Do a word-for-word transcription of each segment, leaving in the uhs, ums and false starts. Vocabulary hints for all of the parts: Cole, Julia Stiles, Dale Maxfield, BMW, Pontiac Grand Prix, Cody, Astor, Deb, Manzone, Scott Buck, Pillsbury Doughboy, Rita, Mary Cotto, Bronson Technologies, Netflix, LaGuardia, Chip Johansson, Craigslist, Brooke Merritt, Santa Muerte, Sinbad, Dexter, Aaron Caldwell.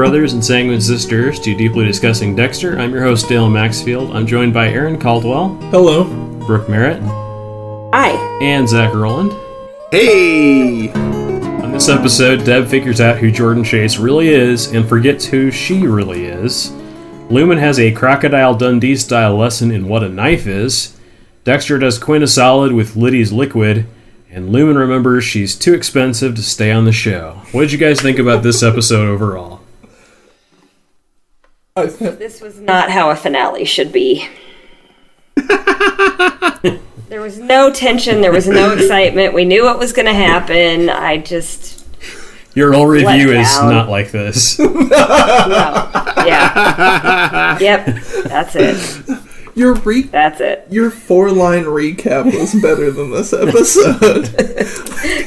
brothers and sanguine sisters to Deeply Discussing Dexter. I'm your host, Dale Maxfield. I'm joined by Aaron Caldwell. Hello. Brooke Merritt. Hi. And Zach Rowland. Hey! On this episode, Deb figures out who Jordan Chase really is and forgets who she really is. Lumen has a Crocodile Dundee-style lesson in what a knife is. Dexter does Quinn a solid with Liddy's liquid. And Lumen remembers she's too expensive to stay on the show. What did you guys think about this episode overall? This was not how a finale should be. There was no tension. There was no excitement. We knew what was going to happen. I just... Your whole review is not like this. No. Yeah. Yep. That's it. Your re- That's it. Your four-line recap was better than this episode.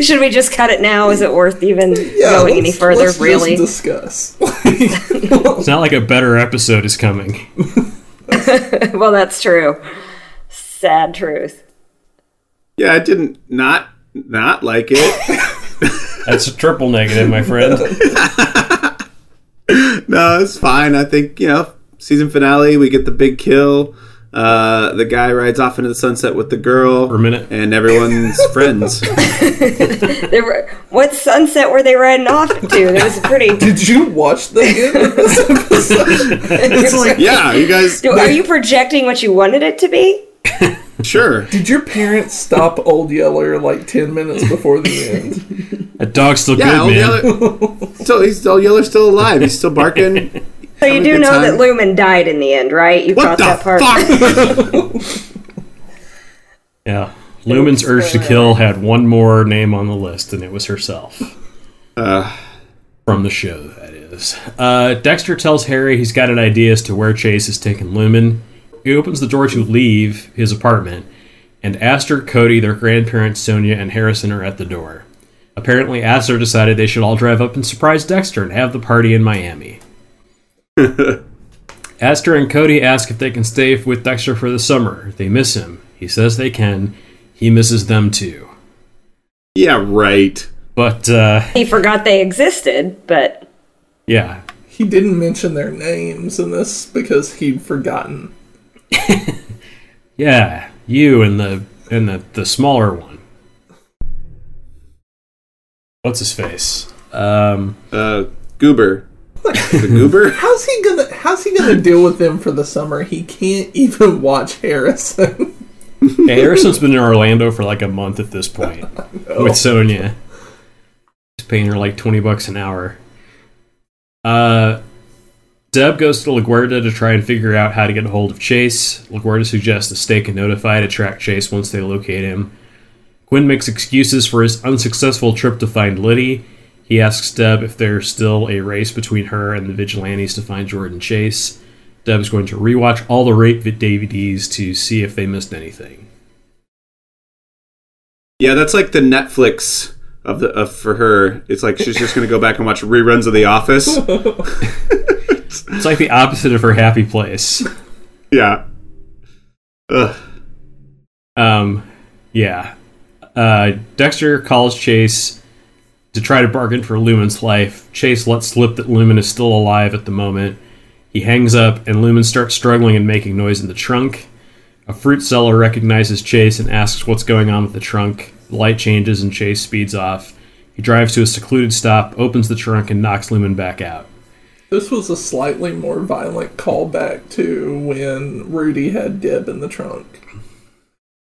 Should we just cut it now? Is it worth even yeah, going any further, let's really? Let's discuss. It's not like a better episode is coming. Well, that's true. Sad truth. Yeah, I didn't not not like it. That's a triple negative, my friend. No, it's fine. I think, you know, season finale, we get the big kill. Uh, the guy rides off into the sunset with the girl for a minute, and everyone's friends. They were, what sunset were they riding off to? There was a pretty. Did you watch the end? It's like, yeah, you guys. Do, are you projecting what you wanted it to be? Sure. Did your parents stop Old Yeller like ten minutes before the end? That dog's still yeah, good, Old man. Yeller, so he's Old Yeller's still alive. He's still barking. So you do know time. That Lumen died in the end, right? You what caught that part. Fuck? Yeah. Lumen's urge to kill had one more name on the list, and it was herself. Uh, From the show, that is. Uh, Dexter tells Harry he's got an idea as to where Chase has taken Lumen. He opens the door to leave his apartment, and Astor, Cody, their grandparents, Sonia, and Harrison are at the door. Apparently, Astor decided they should all drive up and surprise Dexter and have the party in Miami. Astor and Cody ask if they can stay with Dexter for the summer. They miss him. He says they can. He misses them too. Yeah, right. But, uh... He forgot they existed, but... Yeah. He didn't mention their names in this because he'd forgotten. Yeah, you and the and the, the smaller one. What's his face? Um... Uh, Goober. The goober? How's he gonna how's he gonna deal with them for the summer? He can't even watch Harrison. Yeah, Harrison's been in Orlando for like a month at this point. No. With Sonia. He's paying her like twenty bucks an hour. Uh Deb goes to LaGuardia to try and figure out how to get a hold of Chase. LaGuardia suggests the state can notify to track Chase once they locate him. Quinn makes excuses for his unsuccessful trip to find Liddy. He asks Deb if there's still a race between her and the vigilantes to find Jordan Chase. Deb's going to rewatch all the rape D V Ds to see if they missed anything. Yeah, that's like the Netflix of the of, for her. It's like she's just going to go back and watch reruns of The Office. It's like the opposite of her happy place. Yeah. Ugh. Um. Yeah. Uh, Dexter calls Chase to try to bargain for Lumen's life. Chase lets slip that Lumen is still alive at the moment. He hangs up, and Lumen starts struggling and making noise in the trunk. A fruit seller recognizes Chase and asks what's going on with the trunk. The light changes, and Chase speeds off. He drives to a secluded stop, opens the trunk, and knocks Lumen back out. This was a slightly more violent callback to when Rudy had Deb in the trunk.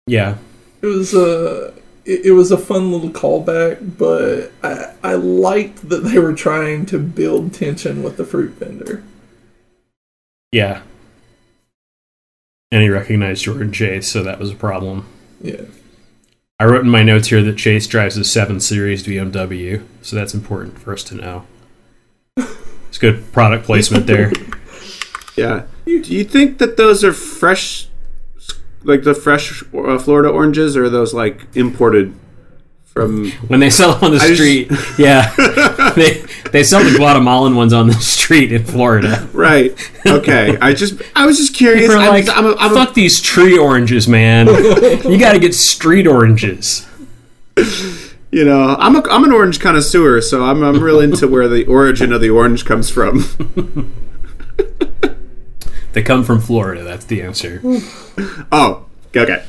Yeah. It was a... Uh... It was a fun little callback, but I, I liked that they were trying to build tension with the fruit vendor. Yeah. And he recognized Jordan Chase, so that was a problem. Yeah. I wrote in my notes here that Chase drives a seven series B M W, so that's important for us to know. It's good product placement there. Yeah. Do you think that those are fresh... Like the fresh uh, Florida oranges, or are those like imported from when they sell them on the street? Just... Yeah, they they sell the Guatemalan ones on the street in Florida. Right. Okay. I just I was just curious. I'm, like, I'm a, I'm fuck a... these tree oranges, man. You got to get street oranges. You know, I'm a, I'm an orange connoisseur, so I'm I'm real into where the origin of the orange comes from. They come from Florida. That's the answer. Oh, okay.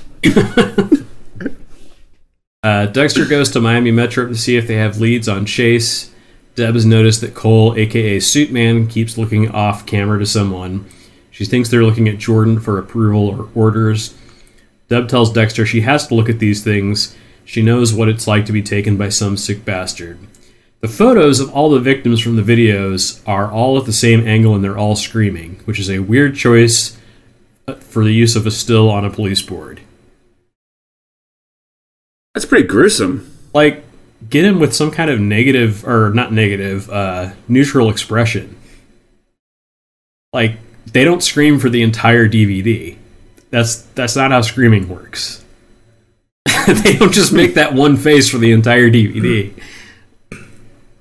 uh, Dexter goes to Miami Metro to see if they have leads on Chase. Deb has noticed that Cole, a k a. Suitman, keeps looking off camera to someone. She thinks they're looking at Jordan for approval or orders. Deb tells Dexter she has to look at these things. She knows what it's like to be taken by some sick bastard. The photos of all the victims from the videos are all at the same angle and they're all screaming, which is a weird choice for the use of a still on a police board. That's pretty gruesome. Like, get him with some kind of negative, or not negative, uh, neutral expression. Like, they don't scream for the entire D V D. That's, that's not how screaming works. They don't just make that one face for the entire D V D.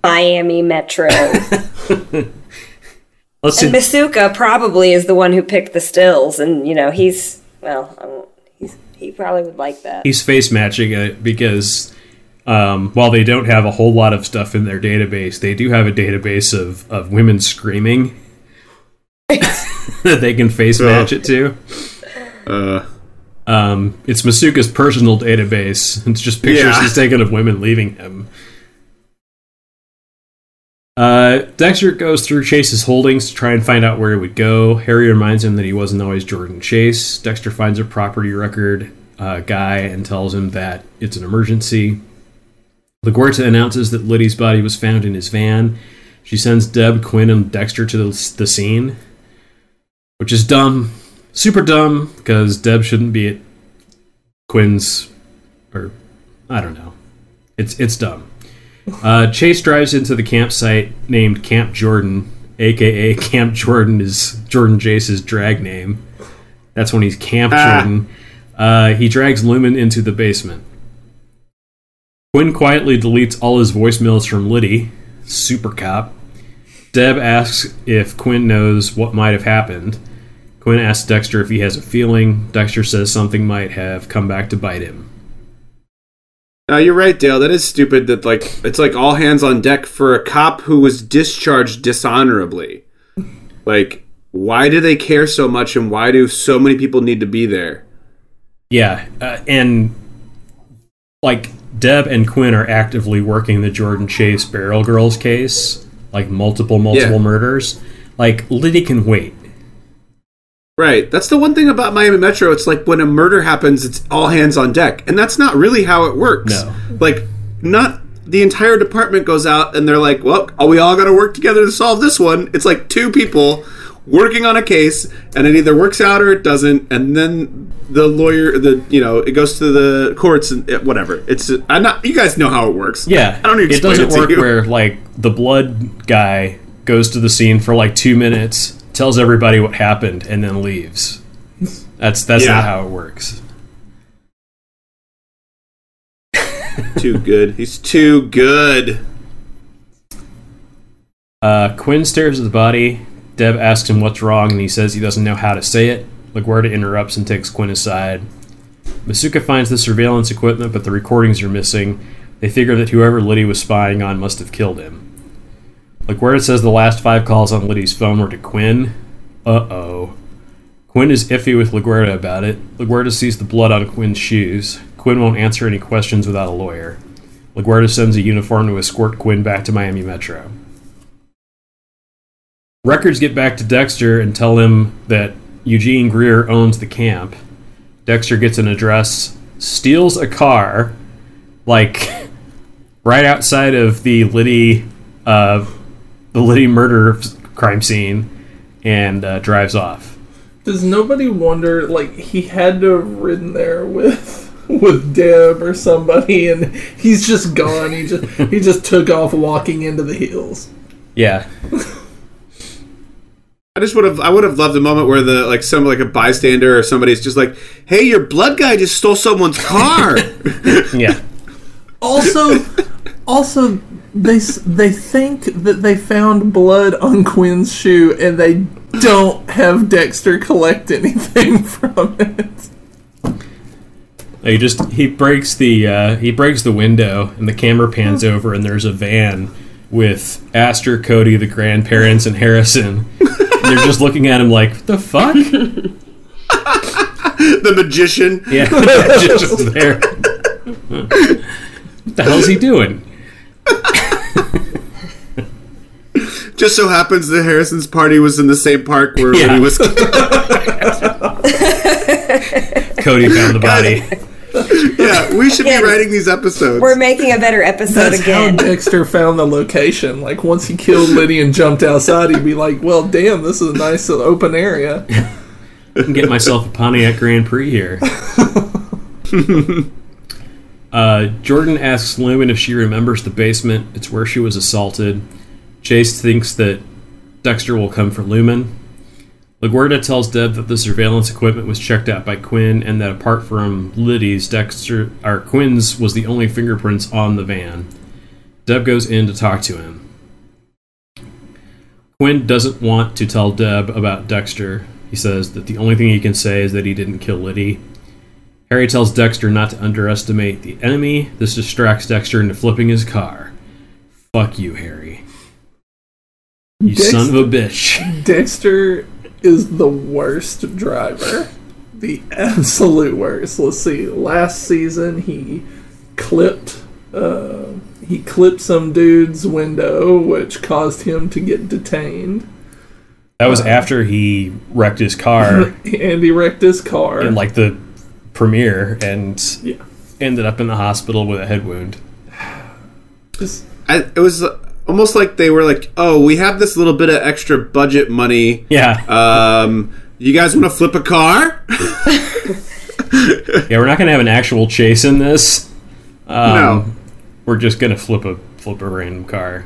Miami Metro. Let's see. And Masuka probably is the one who picked the stills, and you know he's well, I don't, he's, he probably would like that. He's face matching it because um, while they don't have a whole lot of stuff in their database, they do have a database of of women screaming that they can face uh, match it to. Uh. Um, it's Masuka's personal database. It's just pictures yeah. he's taken of women leaving him. Uh, Dexter goes through Chase's holdings to try and find out where he would go. Harry reminds him that he wasn't always Jordan Chase. Dexter finds a property record uh, guy and tells him that it's an emergency. LaGuardia announces that Liddy's body was found in his van. She sends Deb, Quinn, and Dexter to the, the scene, which is dumb. Super dumb, because Deb shouldn't be at Quinn's, or I don't know. It's it's dumb. Uh, Chase drives into the campsite named Camp Jordan, a k a. Camp Jordan is Jordan Chase's drag name. That's when he's Camp ah. Jordan. Uh, he drags Lumen into the basement. Quinn quietly deletes all his voicemails from Liddy, super cop. Deb asks if Quinn knows what might have happened. Quinn asks Dexter if he has a feeling. Dexter says something might have come back to bite him. Uh, you're right, Dale. That is stupid. That like it's like all hands on deck for a cop who was discharged dishonorably. Like, why do they care so much, and why do so many people need to be there? Yeah, uh, and like Deb and Quinn are actively working the Jordan Chase Barrel Girls case, like multiple, multiple yeah. murders. Like Liddy can wait. Right. That's the one thing about Miami Metro. It's like when a murder happens, it's all hands on deck. And that's not really how it works. No. Like, not the entire department goes out and they're like, well, are we all going to work together to solve this one? It's like two people working on a case and it either works out or it doesn't. And then the lawyer, the you know, it goes to the courts and whatever. It's I'm not. You guys know how it works. Yeah. I don't need to explain it to you. It doesn't work where, like, the blood guy goes to the scene for like two minutes. Tells everybody what happened and then leaves. That's that's yeah. not how it works. Too good. He's too good. Uh, Quinn stares at the body. Deb asks him what's wrong, and he says he doesn't know how to say it. LaGuardia interrupts and takes Quinn aside. Masuka finds the surveillance equipment, but the recordings are missing. They figure that whoever Liddy was spying on must have killed him. LaGuardia says the last five calls on Liddy's phone were to Quinn. Uh-oh. Quinn is iffy with LaGuardia about it. LaGuardia sees the blood on Quinn's shoes. Quinn won't answer any questions without a lawyer. LaGuardia sends a uniform to escort Quinn back to Miami Metro. Records get back to Dexter and tell him that Eugene Greer owns the camp. Dexter gets an address, steals a car, like, right outside of the Liddy... Uh, the Liddy murder crime scene and uh, drives off. Does nobody wonder, like, he had to have ridden there with with Deb or somebody and he's just gone. He just he just took off walking into the hills. Yeah. I just would have I would have loved a moment where the like some like a bystander or somebody's just like, "Hey, your blood guy just stole someone's car." Yeah. Also also They they think that they found blood on Quinn's shoe and they don't have Dexter collect anything from it. He just he breaks the uh, he breaks the window, and the camera pans over, and there's a van with Astor, Cody, the grandparents, and Harrison. And they're just looking at him like, "What the fuck?" The magician. Yeah, the magician's there. What the hell's he doing? Just so happens that Harrison's party was in the same park where yeah. Liddy was. Cody found the body. Yeah, we should again, be writing these episodes. We're making a better episode. That's again. That's how Dexter found the location. Like, once he killed Liddy and jumped outside, he'd be like, well, damn, this is a nice open area. I can get myself a Pontiac Grand Prix here. uh, Jordan asks Lumen if she remembers the basement. It's where she was assaulted. Chase thinks that Dexter will come for Lumen. LaGuardia tells Deb that the surveillance equipment was checked out by Quinn, and that apart from Liddy's, Dexter or Quinn's was the only fingerprints on the van. Deb goes in to talk to him. Quinn doesn't want to tell Deb about Dexter. He says that the only thing he can say is that he didn't kill Liddy. Harry tells Dexter not to underestimate the enemy. This distracts Dexter into flipping his car. Fuck you, Harry. You Dexter, son of a bitch. Dexter is the worst driver. The absolute worst. Let's see. Last season, he clipped uh, he clipped some dude's window, which caused him to get detained. That was uh, after he wrecked his car. And he wrecked his car. In, like, the premiere, and yeah. ended up in the hospital with a head wound. Just, I, it was... Uh, almost like they were like, oh, we have this little bit of extra budget money. Yeah. Um, you guys want to flip a car? Yeah, we're not going to have an actual chase in this. Um, no. We're just going to flip a flip a random car.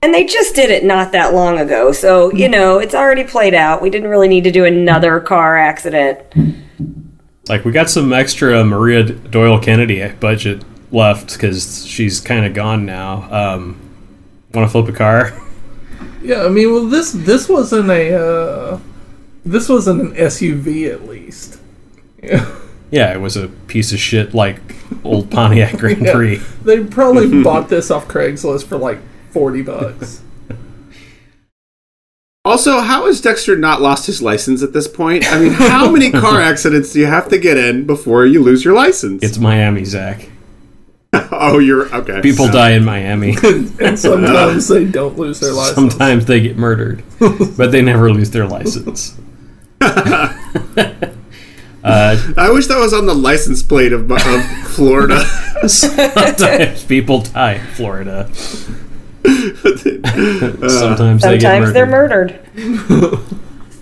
And they just did it not that long ago. So, you know, it's already played out. We didn't really need to do another car accident. Like, we got some extra Maria Doyle Kennedy budget left because she's kind of gone now. Um Want to flip a car? Yeah, I mean, well, this this wasn't a uh, this wasn't an S U V at least. Yeah, yeah, it was a piece of shit like old Pontiac Grand yeah, Prix. They probably bought this off Craigslist for like forty bucks. Also, how has Dexter not lost his license at this point? I mean, how many car accidents do you have to get in before you lose your license? It's Miami, Zach. Oh, you're okay. People no. die in Miami. And sometimes they don't lose their license. Sometimes they get murdered, but they never lose their license. uh, I wish that was on the license plate of, of Florida. Sometimes people die in Florida. sometimes sometimes they get murdered. they're murdered.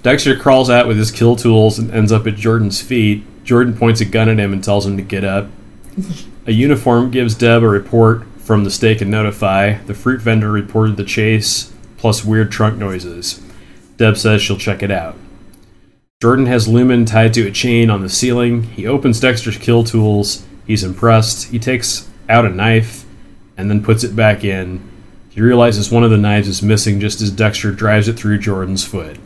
Dexter crawls out with his kill tools and ends up at Jordan's feet. Jordan points a gun at him and tells him to get up. A uniform gives Deb a report from the Stake and Notify. The fruit vendor reported the chase, plus weird trunk noises. Deb says she'll check it out. Jordan has Lumen tied to a chain on the ceiling. He opens Dexter's kill tools. He's impressed. He takes out a knife and then puts it back in. He realizes one of the knives is missing just as Dexter drives it through Jordan's foot.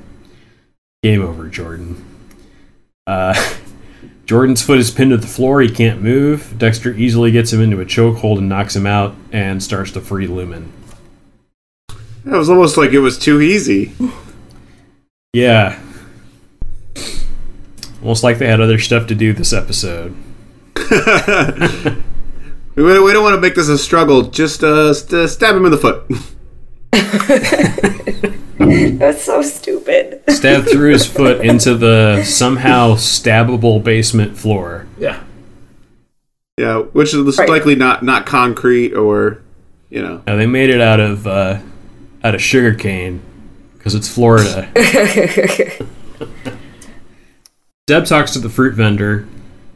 Game over, Jordan. Uh... Jordan's foot is pinned to the floor. He can't move. Dexter easily gets him into a chokehold and knocks him out and starts to free Lumen. That was almost like it was too easy. Yeah. Almost like they had other stuff to do this episode. we, we don't want to make this a struggle. Just uh, st- stab him in the foot. That's so stupid. Stabbed through his foot into the somehow stabbable basement floor. Yeah. Yeah, which is right. likely not, not concrete or, you know. No, they made it out of uh, out of sugar cane because it's Florida. Deb talks to the fruit vendor.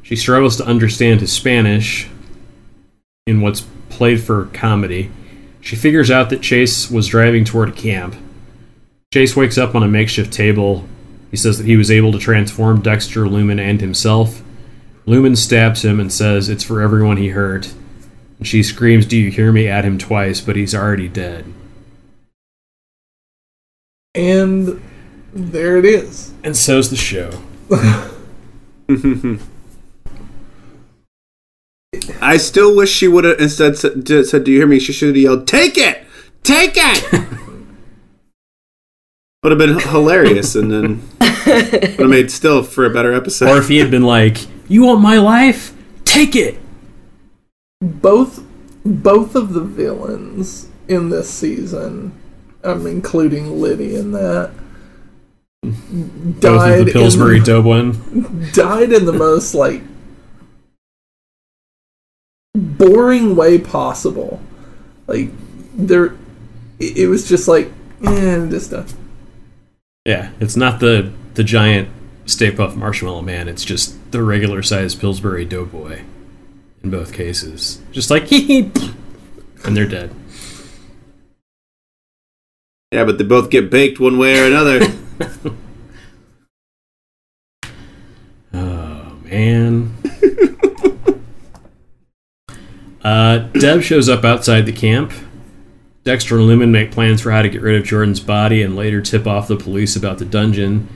She struggles to understand his Spanish in what's played for comedy. She figures out that Chase was driving toward a camp. Chase wakes up on a makeshift table. He says that he was able to transform Dexter, Lumen, and himself. Lumen stabs him and says it's for everyone he hurt. And she screams, "Do you hear me?" at him twice, but he's already dead. And there it is. And so's the show. I still wish she would have instead said, said, do you hear me? She should have yelled, take it! Take it! Would have been hilarious, and then would have made still for a better episode. Or if he had been like, you want my life? Take it! Both, both of the villains in this season, I'm including Liddy in that, died both of the Pillsbury Doughboy one. Died in the most, like, boring way possible. Like, there, it, it was just like, eh, just done. Yeah, it's not the, the giant Stay Puft Marshmallow Man, it's just the regular-sized Pillsbury Doughboy in both cases. Just like, hee-hee, and they're dead. Yeah, but they both get baked one way or another. Oh, man. uh, Deb shows up outside the camp. Dexter and Lumen make plans for how to get rid of Jordan's body and later tip off the police about the dungeon.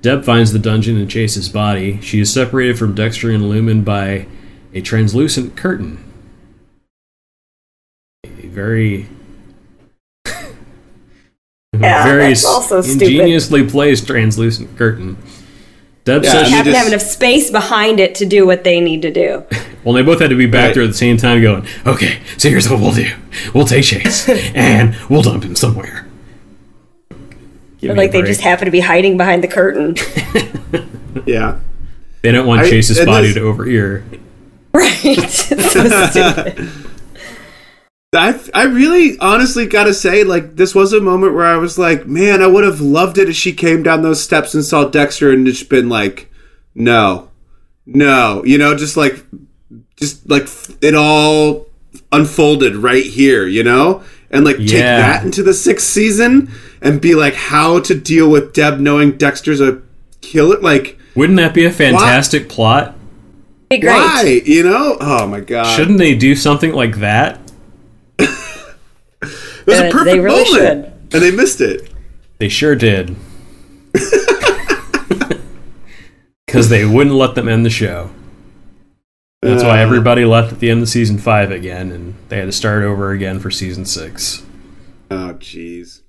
Deb finds the dungeon and Chase's body. She is separated from Dexter and Lumen by a translucent curtain. A very... Yeah, very that's also ingeniously stupid. Placed translucent curtain. Deb yeah, says they have to have enough space behind it to do what they need to do. Well, they both had to be back right. there at the same time going, okay, so here's what we'll do. We'll take Chase, and we'll dump him somewhere. But, like, they just happen to be hiding behind the curtain. Yeah. They don't want I, Chase's body is... to overhear. Right. It's so stupid. I, I really honestly gotta say, like, this was a moment where I was like, man, I would have loved it if she came down those steps and saw Dexter and just been like, no, no, you know, just like, just like it all unfolded right here, you know, and like yeah. take that into the sixth season and be like how to deal with Deb knowing Dexter's a killer. Like, wouldn't that be a fantastic why? plot? Be great. Why? You know? Oh my god! Shouldn't they do something like that? It was uh, a perfect really moment, should. And they missed it. They sure did. Because they wouldn't let them end the show. That's uh, why everybody left at the end of season five again, and they had to start over again for season six. Oh, jeez.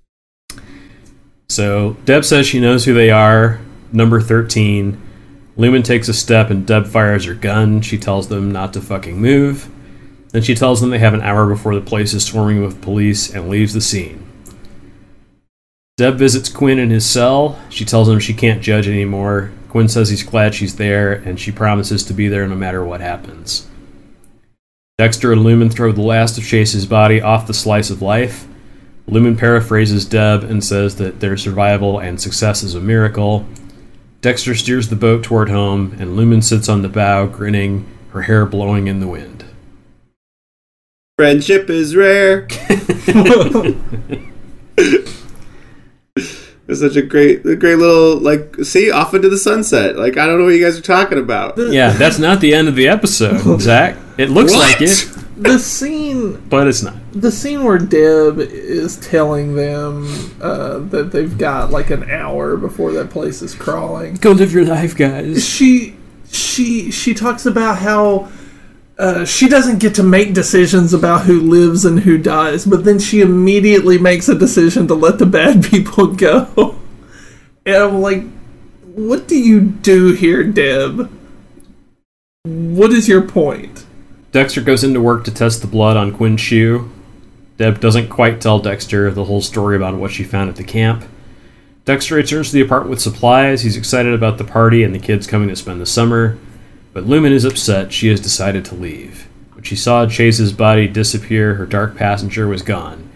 So, Deb says she knows who they are, number thirteen. Lumen takes a step, and Deb fires her gun. She tells them not to fucking move. Then she tells them they have an hour before the place is swarming with police and leaves the scene. Deb visits Quinn in his cell. She tells him she can't judge anymore. Quinn says he's glad she's there, and she promises to be there no matter what happens. Dexter and Lumen throw the last of Chase's body off the slice of life. Lumen paraphrases Deb and says that their survival and success is a miracle. Dexter steers the boat toward home, and Lumen sits on the bow, grinning, her hair blowing in the wind. Friendship is rare. It's such a great, a great little, like, see, off into the sunset. Like, I don't know what you guys are talking about. Yeah, that's not the end of the episode, Zach. It looks what? like it. The scene... But it's not. The scene where Deb is telling them uh, that they've got, like, an hour before that place is crawling. Go live your life, guys. She, she, she talks about how... Uh, she doesn't get to make decisions about who lives and who dies, but then she immediately makes a decision to let the bad people go. And I'm like, what do you do here, Deb? What is your point? Dexter goes into work to test the blood on Quinn's shoe. Deb doesn't quite tell Dexter the whole story about what she found at the camp. Dexter returns to the apartment with supplies. He's excited about the party and the kids coming to spend the summer. But Lumen is upset. She has decided to leave. When she saw Chase's body disappear, her dark passenger was gone.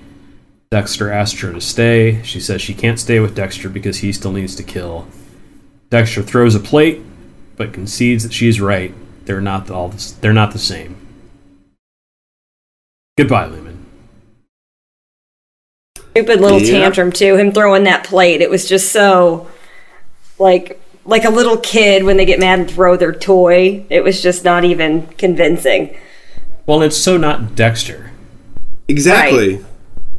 Dexter asked her to stay. She says she can't stay with Dexter because he still needs to kill. Dexter throws a plate, but concedes that she's right. They're not all. The, they're not the same. Goodbye, Lumen. Stupid little yeah. tantrum too. Him throwing that plate. It was just so, like. Like a little kid when they get mad and throw their toy. It was just not even convincing. Well, it's so not Dexter. Exactly. Right.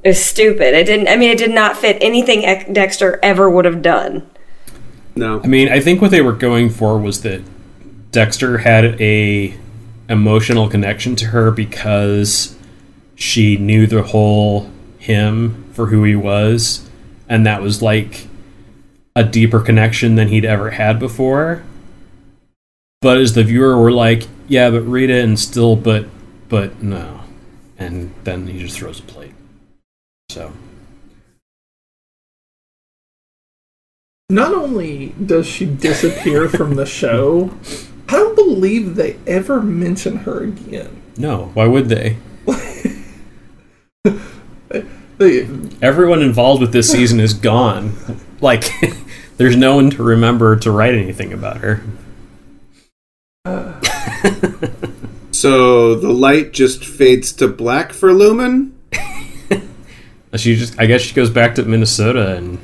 It was stupid. It didn't. I mean, it did not fit anything Dexter ever would have done. No. I mean, I think what they were going for was that Dexter had a emotional connection to her because she knew the whole him for who he was, and that was like a deeper connection than he'd ever had before. But as the viewer, we're like, yeah, but Rita, and still, but, but no. And then he just throws a plate. So. Not only does she disappear from the show, I don't believe they ever mention her again. No, why would they? they Everyone involved with this season is gone. Like, there's no one to remember to write anything about her. Uh. So the light just fades to black for Lumen? She just, I guess she goes back to Minnesota and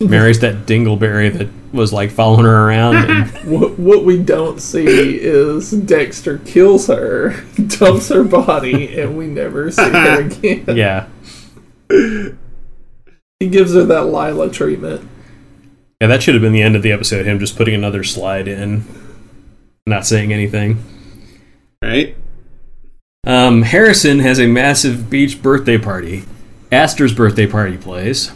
marries that dingleberry that was like following her around. And what, what we don't see is Dexter kills her, dumps her body, and we never see her again. Yeah. He gives her that Lila treatment. Yeah, that should have been the end of the episode, him just putting another slide in, not saying anything. Right. Um, Harrison has a massive beach birthday party. Astor's birthday party plays.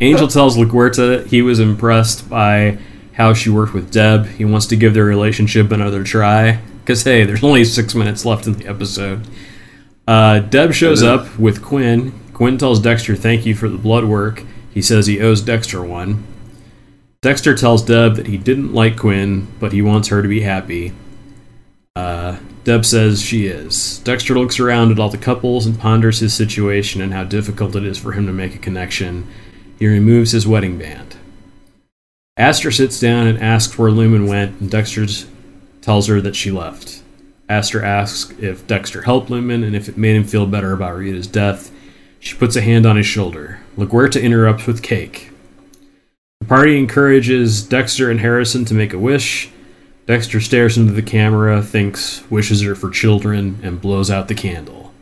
Angel tells LaGuerta he was impressed by how she worked with Deb. He wants to give their relationship another try. Because, hey, there's only six minutes left in the episode. Uh, Deb shows up with Quinn. Quinn tells Dexter thank you for the blood work. He says he owes Dexter one. Dexter tells Deb that he didn't like Quinn, but he wants her to be happy. Uh, Deb says she is. Dexter looks around at all the couples and ponders his situation and how difficult it is for him to make a connection. He removes his wedding band. Astor sits down and asks where Lumen went, and Dexter tells her that she left. Astor asks if Dexter helped Lumen and if it made him feel better about Rita's death. She puts a hand on his shoulder. LaGuerta interrupts with cake. The party encourages Dexter and Harrison to make a wish. Dexter stares into the camera, thinks wishes are for children, and blows out the candle.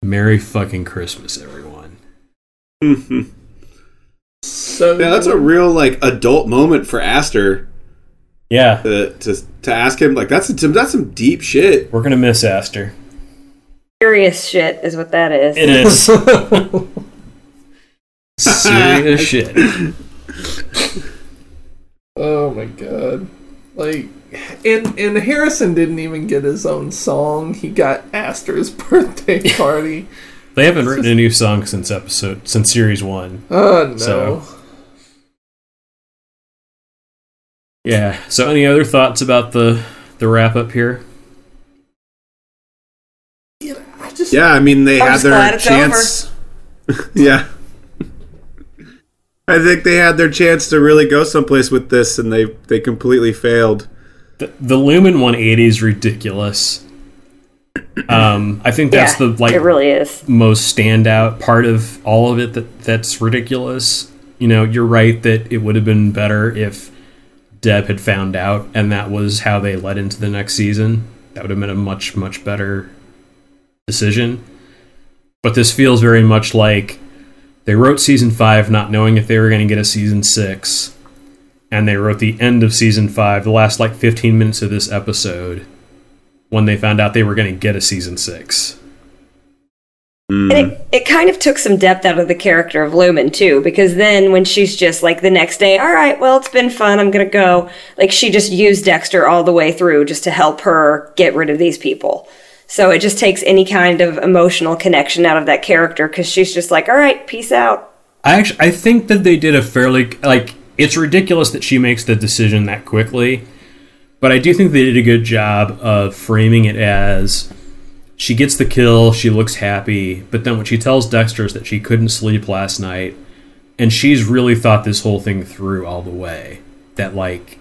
Merry fucking Christmas, everyone. Mm-hmm. So yeah, that's a real like adult moment for Astor. Yeah, to to, to ask him like that's that's some deep shit. We're gonna miss Astor. Serious shit is what that is. It is serious shit. Oh my god! Like, and and Harrison didn't even get his own song. He got Astor's birthday party. They haven't written a new song since episode, since series one. Oh, no. So, yeah. So, any other thoughts about the the wrap up here? Yeah, I, just, yeah, I mean, they I'm had their chance. Yeah. I think they had their chance to really go someplace with this, and they, they completely failed. The, the Lumen one eighty is ridiculous. Um, I think that's yeah, the like it really is. most standout part of all of it that, that's ridiculous. You know, you're right that it would have been better if Deb had found out and that was how they led into the next season. That would have been a much, much better decision. But this feels very much like they wrote season five not knowing if they were going to get a season six, and they wrote the end of season five, the last like fifteen minutes of this episode, when they found out they were going to get a season six. Mm. And it, it kind of took some depth out of the character of Lumen, too, because then when she's just like the next day, all right, well, it's been fun, I'm going to go. Like, she just used Dexter all the way through just to help her get rid of these people. So it just takes any kind of emotional connection out of that character because she's just like, all right, peace out. I actually, I think that they did a fairly, like, it's ridiculous that she makes the decision that quickly. But I do think they did a good job of framing it as she gets the kill, she looks happy, but then what she tells Dexter is that she couldn't sleep last night, and she's really thought this whole thing through all the way. That, like,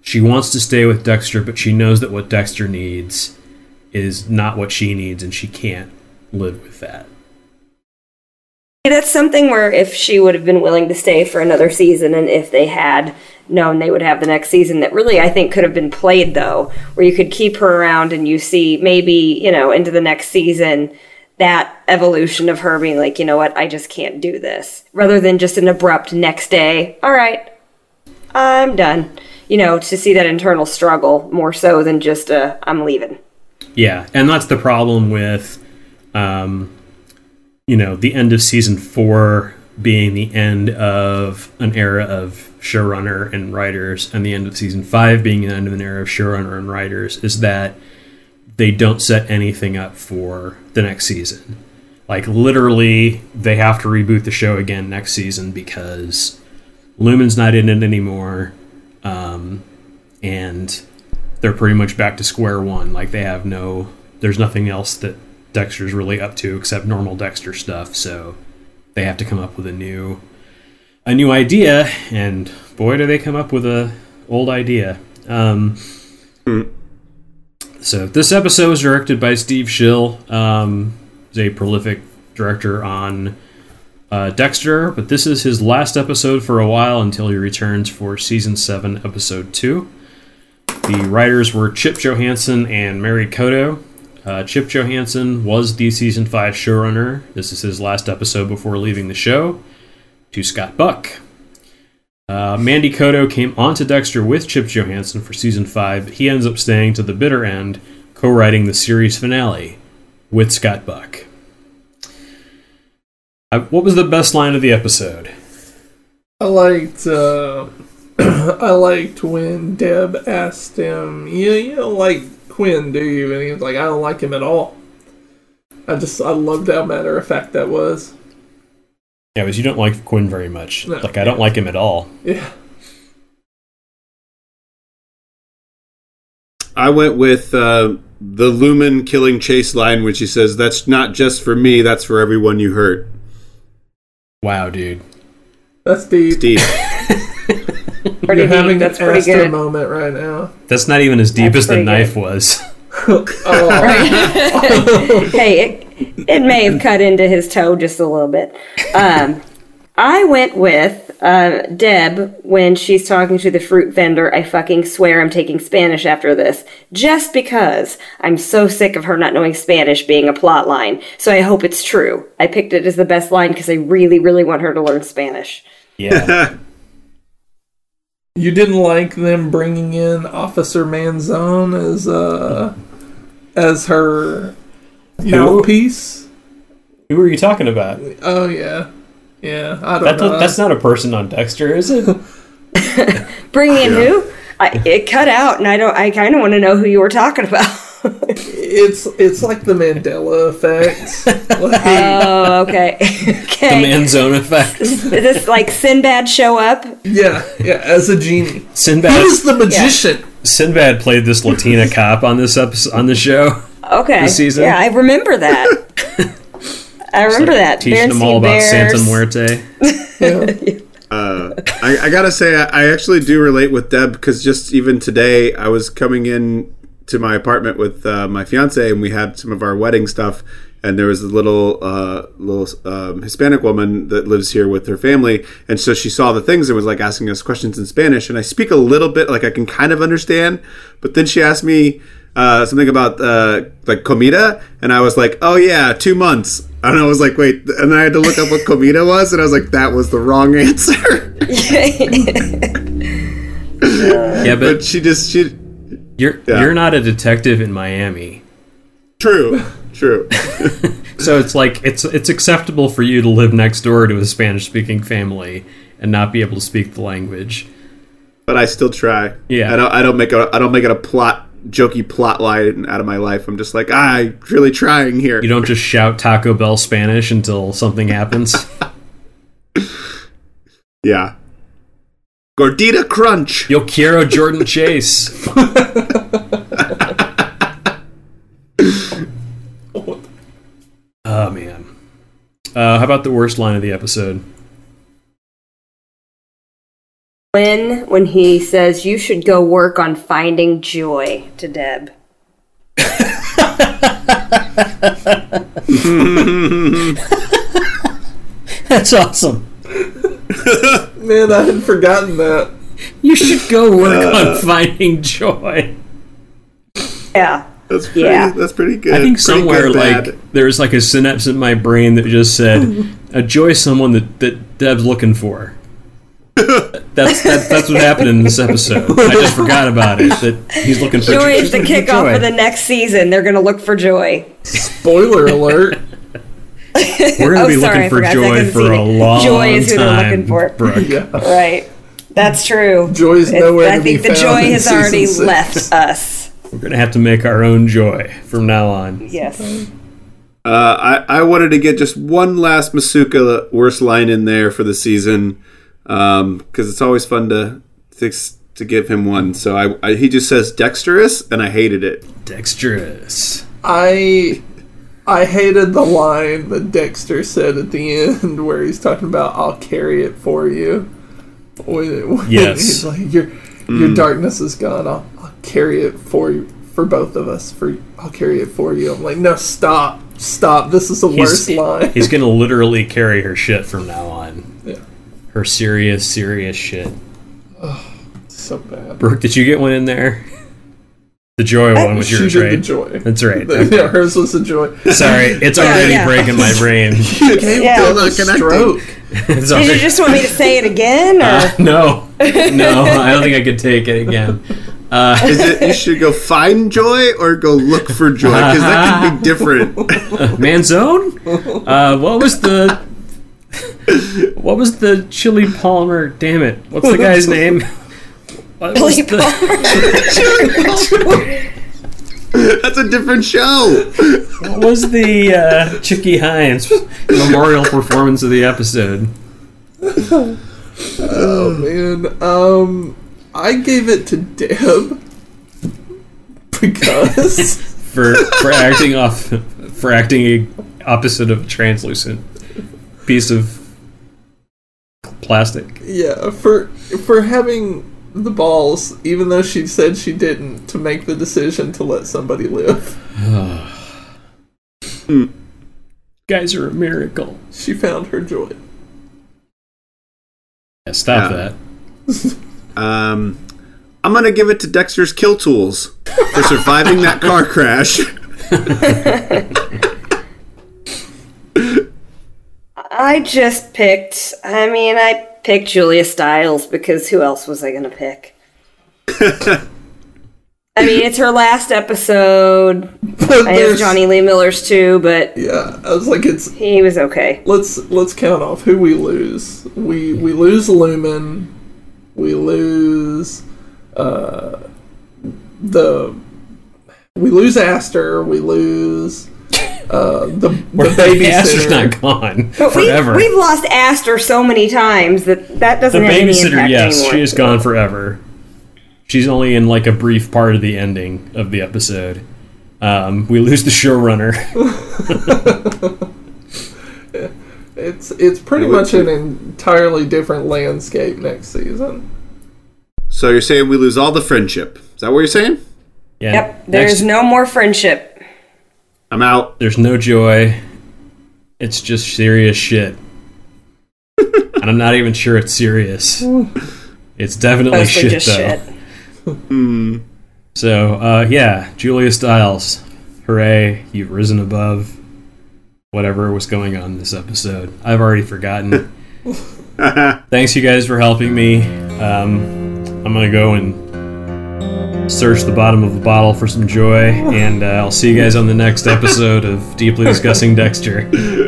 she wants to stay with Dexter, but she knows that what Dexter needs is not what she needs, and she can't live with that. Yeah, that's something where if she would have been willing to stay for another season, and if they had known they would have the next season, that really I think could have been played, though, where you could keep her around and you see maybe, you know, into the next season, that evolution of her being like, you know what, I just can't do this, rather than just an abrupt next day, all right, I'm done. you know, to see that internal struggle more so than just a, I'm leaving. Yeah. And that's the problem with, um, you know, the end of season four being the end of an era of showrunner and writers, and the end of season five being the end of an era of showrunner and writers, is that they don't set anything up for the next season. Like, literally, they have to reboot the show again next season because Lumen's not in it anymore, um, and they're pretty much back to square one. Like, they have no... There's nothing else that Dexter's really up to except normal Dexter stuff, so they have to come up with a new a new idea, and boy, do they come up with a old idea. Um, mm. So, this episode was directed by Steve Schill, um... a prolific director on uh, Dexter, but this is his last episode for a while until he returns for season seven, episode two. The writers were Chip Johansson and Mary Cotto. Uh, Chip Johansson was the season five showrunner. This is his last episode before leaving the show to Scott Buck. Uh, Mandy Cotto came onto Dexter with Chip Johansson for season five, but he ends up staying to the bitter end, co-writing the series finale with Scott Buck. I, what was the best line of the episode? I liked uh, I liked when Deb asked him, you, you don't like Quinn, do you? And he was like, I don't like him at all. I just, I loved how matter of fact that was. Yeah, it was, you don't like Quinn very much. No. Like, I don't like him at all. Yeah. I went with uh, the Lumen killing Chase line, which he says, that's not just for me, that's for everyone you hurt. Wow, dude. That's deep. It's deep. You're having an Astor moment right now. That's not even as deep that's as the knife good. Was. Oh. Hey, it, it may have cut into his toe just a little bit. Um, I went with uh, Deb when she's talking to the fruit vendor. I fucking swear I'm taking Spanish after this. Just because I'm so sick of her not knowing Spanish being a plot line. So I hope it's true. I picked it as the best line because I really, really want her to learn Spanish. Yeah. You didn't like them bringing in Officer Manzone as, uh, as her you know, piece? Who are you talking about? Oh, yeah. Yeah, I don't that's know. A, that's not a person on Dexter, is it? Bring in yeah. who? I, it cut out, and I don't. I kind of want to know who you were talking about. it's it's like the Mandela effect. Like, oh, okay. okay. The Manzone effect. Is this like Sinbad show up? Yeah, yeah, as a genie. Sinbad is the magician. Yeah. Sinbad played this Latina cop on this episode, on the show. Okay. This season. Yeah, I remember that. I remember like that. Teaching Berenstein them all about Santa Muerte. Yeah. uh, I, I gotta say, I, I actually do relate with Deb because just even today, I was coming in to my apartment with uh, my fiance, and we had some of our wedding stuff. And there was a little, uh, little um, Hispanic woman that lives here with her family, and so she saw the things and was like asking us questions in Spanish. And I speak a little bit, like I can kind of understand, but then she asked me uh, something about uh, like comida, and I was like, "Oh yeah, two months." And I was like, wait, and then I had to look up what comida was, and I was like, that was the wrong answer. Yeah, but, but she just she You're yeah. you're not a detective in Miami. True. True. So it's like it's it's acceptable for you to live next door to a Spanish speaking family and not be able to speak the language. But I still try. Yeah. I don't I don't make a I don't make it a plot. Jokey plot line out of my life. I'm just like, ah, I'm really trying here. You don't just shout Taco Bell Spanish until something happens. Yeah. Gordita Crunch. Yo quiero Jordan Chase. Oh, man. Uh, how about the worst line of the episode? When, when he says, you should go work on finding joy to Deb. That's awesome. Man, I had forgotten that. You should go work uh, on finding joy. Yeah. That's pretty, yeah. That's pretty good. I think pretty somewhere, like, there's like a synapse in my brain that just said, enjoy someone that, that Deb's looking for. That's that, that's what happened in this episode. I just forgot about it. That he's looking for Joy is the kickoff for the next season. They're going to look for Joy. Spoiler alert. We're going to oh, be sorry, looking for Joy for a long time. Joy is who they're looking for. Yeah. Right. That's true. Joy is nowhere to be found. I think the Joy has already six. left us. We're going to have to make our own Joy from now on. Yes. Uh, I, I wanted to get just one last Masuka worst line in there for the season. Um, because it's always fun to, to to give him one. So I, I he just says dexterous, and I hated it. Dexterous. I I hated the line that Dexter said at the end where he's talking about I'll carry it for you. When, when yes. He's like your your mm. darkness is gone. I'll, I'll carry it for you, for both of us. For I'll carry it for you. I'm like no stop stop. This is the he's, worst line. He's gonna literally carry her shit from now on. Yeah. Her serious, serious shit. Oh, so bad. Brooke, did you get one in there? The Joy one was yours, right? She did the Joy. That's right. The, okay. Yeah, hers was the Joy. Sorry, it's already yeah, yeah. breaking my brain. You gave yeah. the stroke. Did already... you just want me to say it again? Or? Uh, no. No, I don't think I could take it again. Uh, Is it you should go find Joy or go look for Joy? Because uh-huh. that could be different. Uh, Manzone? Uh, what was the... What was the Chili Palmer? Damn it! What's the guy's name? Chili the... Palmer. Chili Palmer. That's a different show. What was the uh, Chicky Hines memorial performance of the episode? Oh man, um, I gave it to Deb because for for acting off for acting opposite of translucent. Piece of plastic. Yeah, for for having the balls, even though she said she didn't, to make the decision to let somebody live. mm. Guys are a miracle. She found her joy. Yeah, stop yeah. that. um, I'm gonna give it to Dexter's kill tools for surviving that car crash. I just picked, I mean, I picked Julia Stiles because who else was I going to pick? I mean, it's her last episode. But I know Johnny Lee Miller's too, but... Yeah, I was like, it's... He was okay. Let's let's count off who we lose. We we lose Lumen. We lose... Uh, the... We lose Astor. We lose... Uh, the, the baby Astor's not gone but forever. We, we've lost Astor so many times that that doesn't the have any impact yes, anymore. She is gone forever. She's only in like a brief part of the ending of the episode. Um, we lose the showrunner. it's it's pretty much an entirely different landscape next season. So you're saying we lose all the friendship? Is that what you're saying? Yeah. Yep. There's next... no more friendship. I'm out. There's no joy. It's just serious shit. And I'm not even sure it's serious. It's definitely shit, just though. Shit. mm. So, uh, yeah, Julia Stiles. Hooray, you've risen above whatever was going on this episode. I've already forgotten. Thanks, you guys, for helping me. Um, I'm going to go and search the bottom of the bottle for some joy, and uh, I'll see you guys on the next episode of Deeply Discussing Dexter.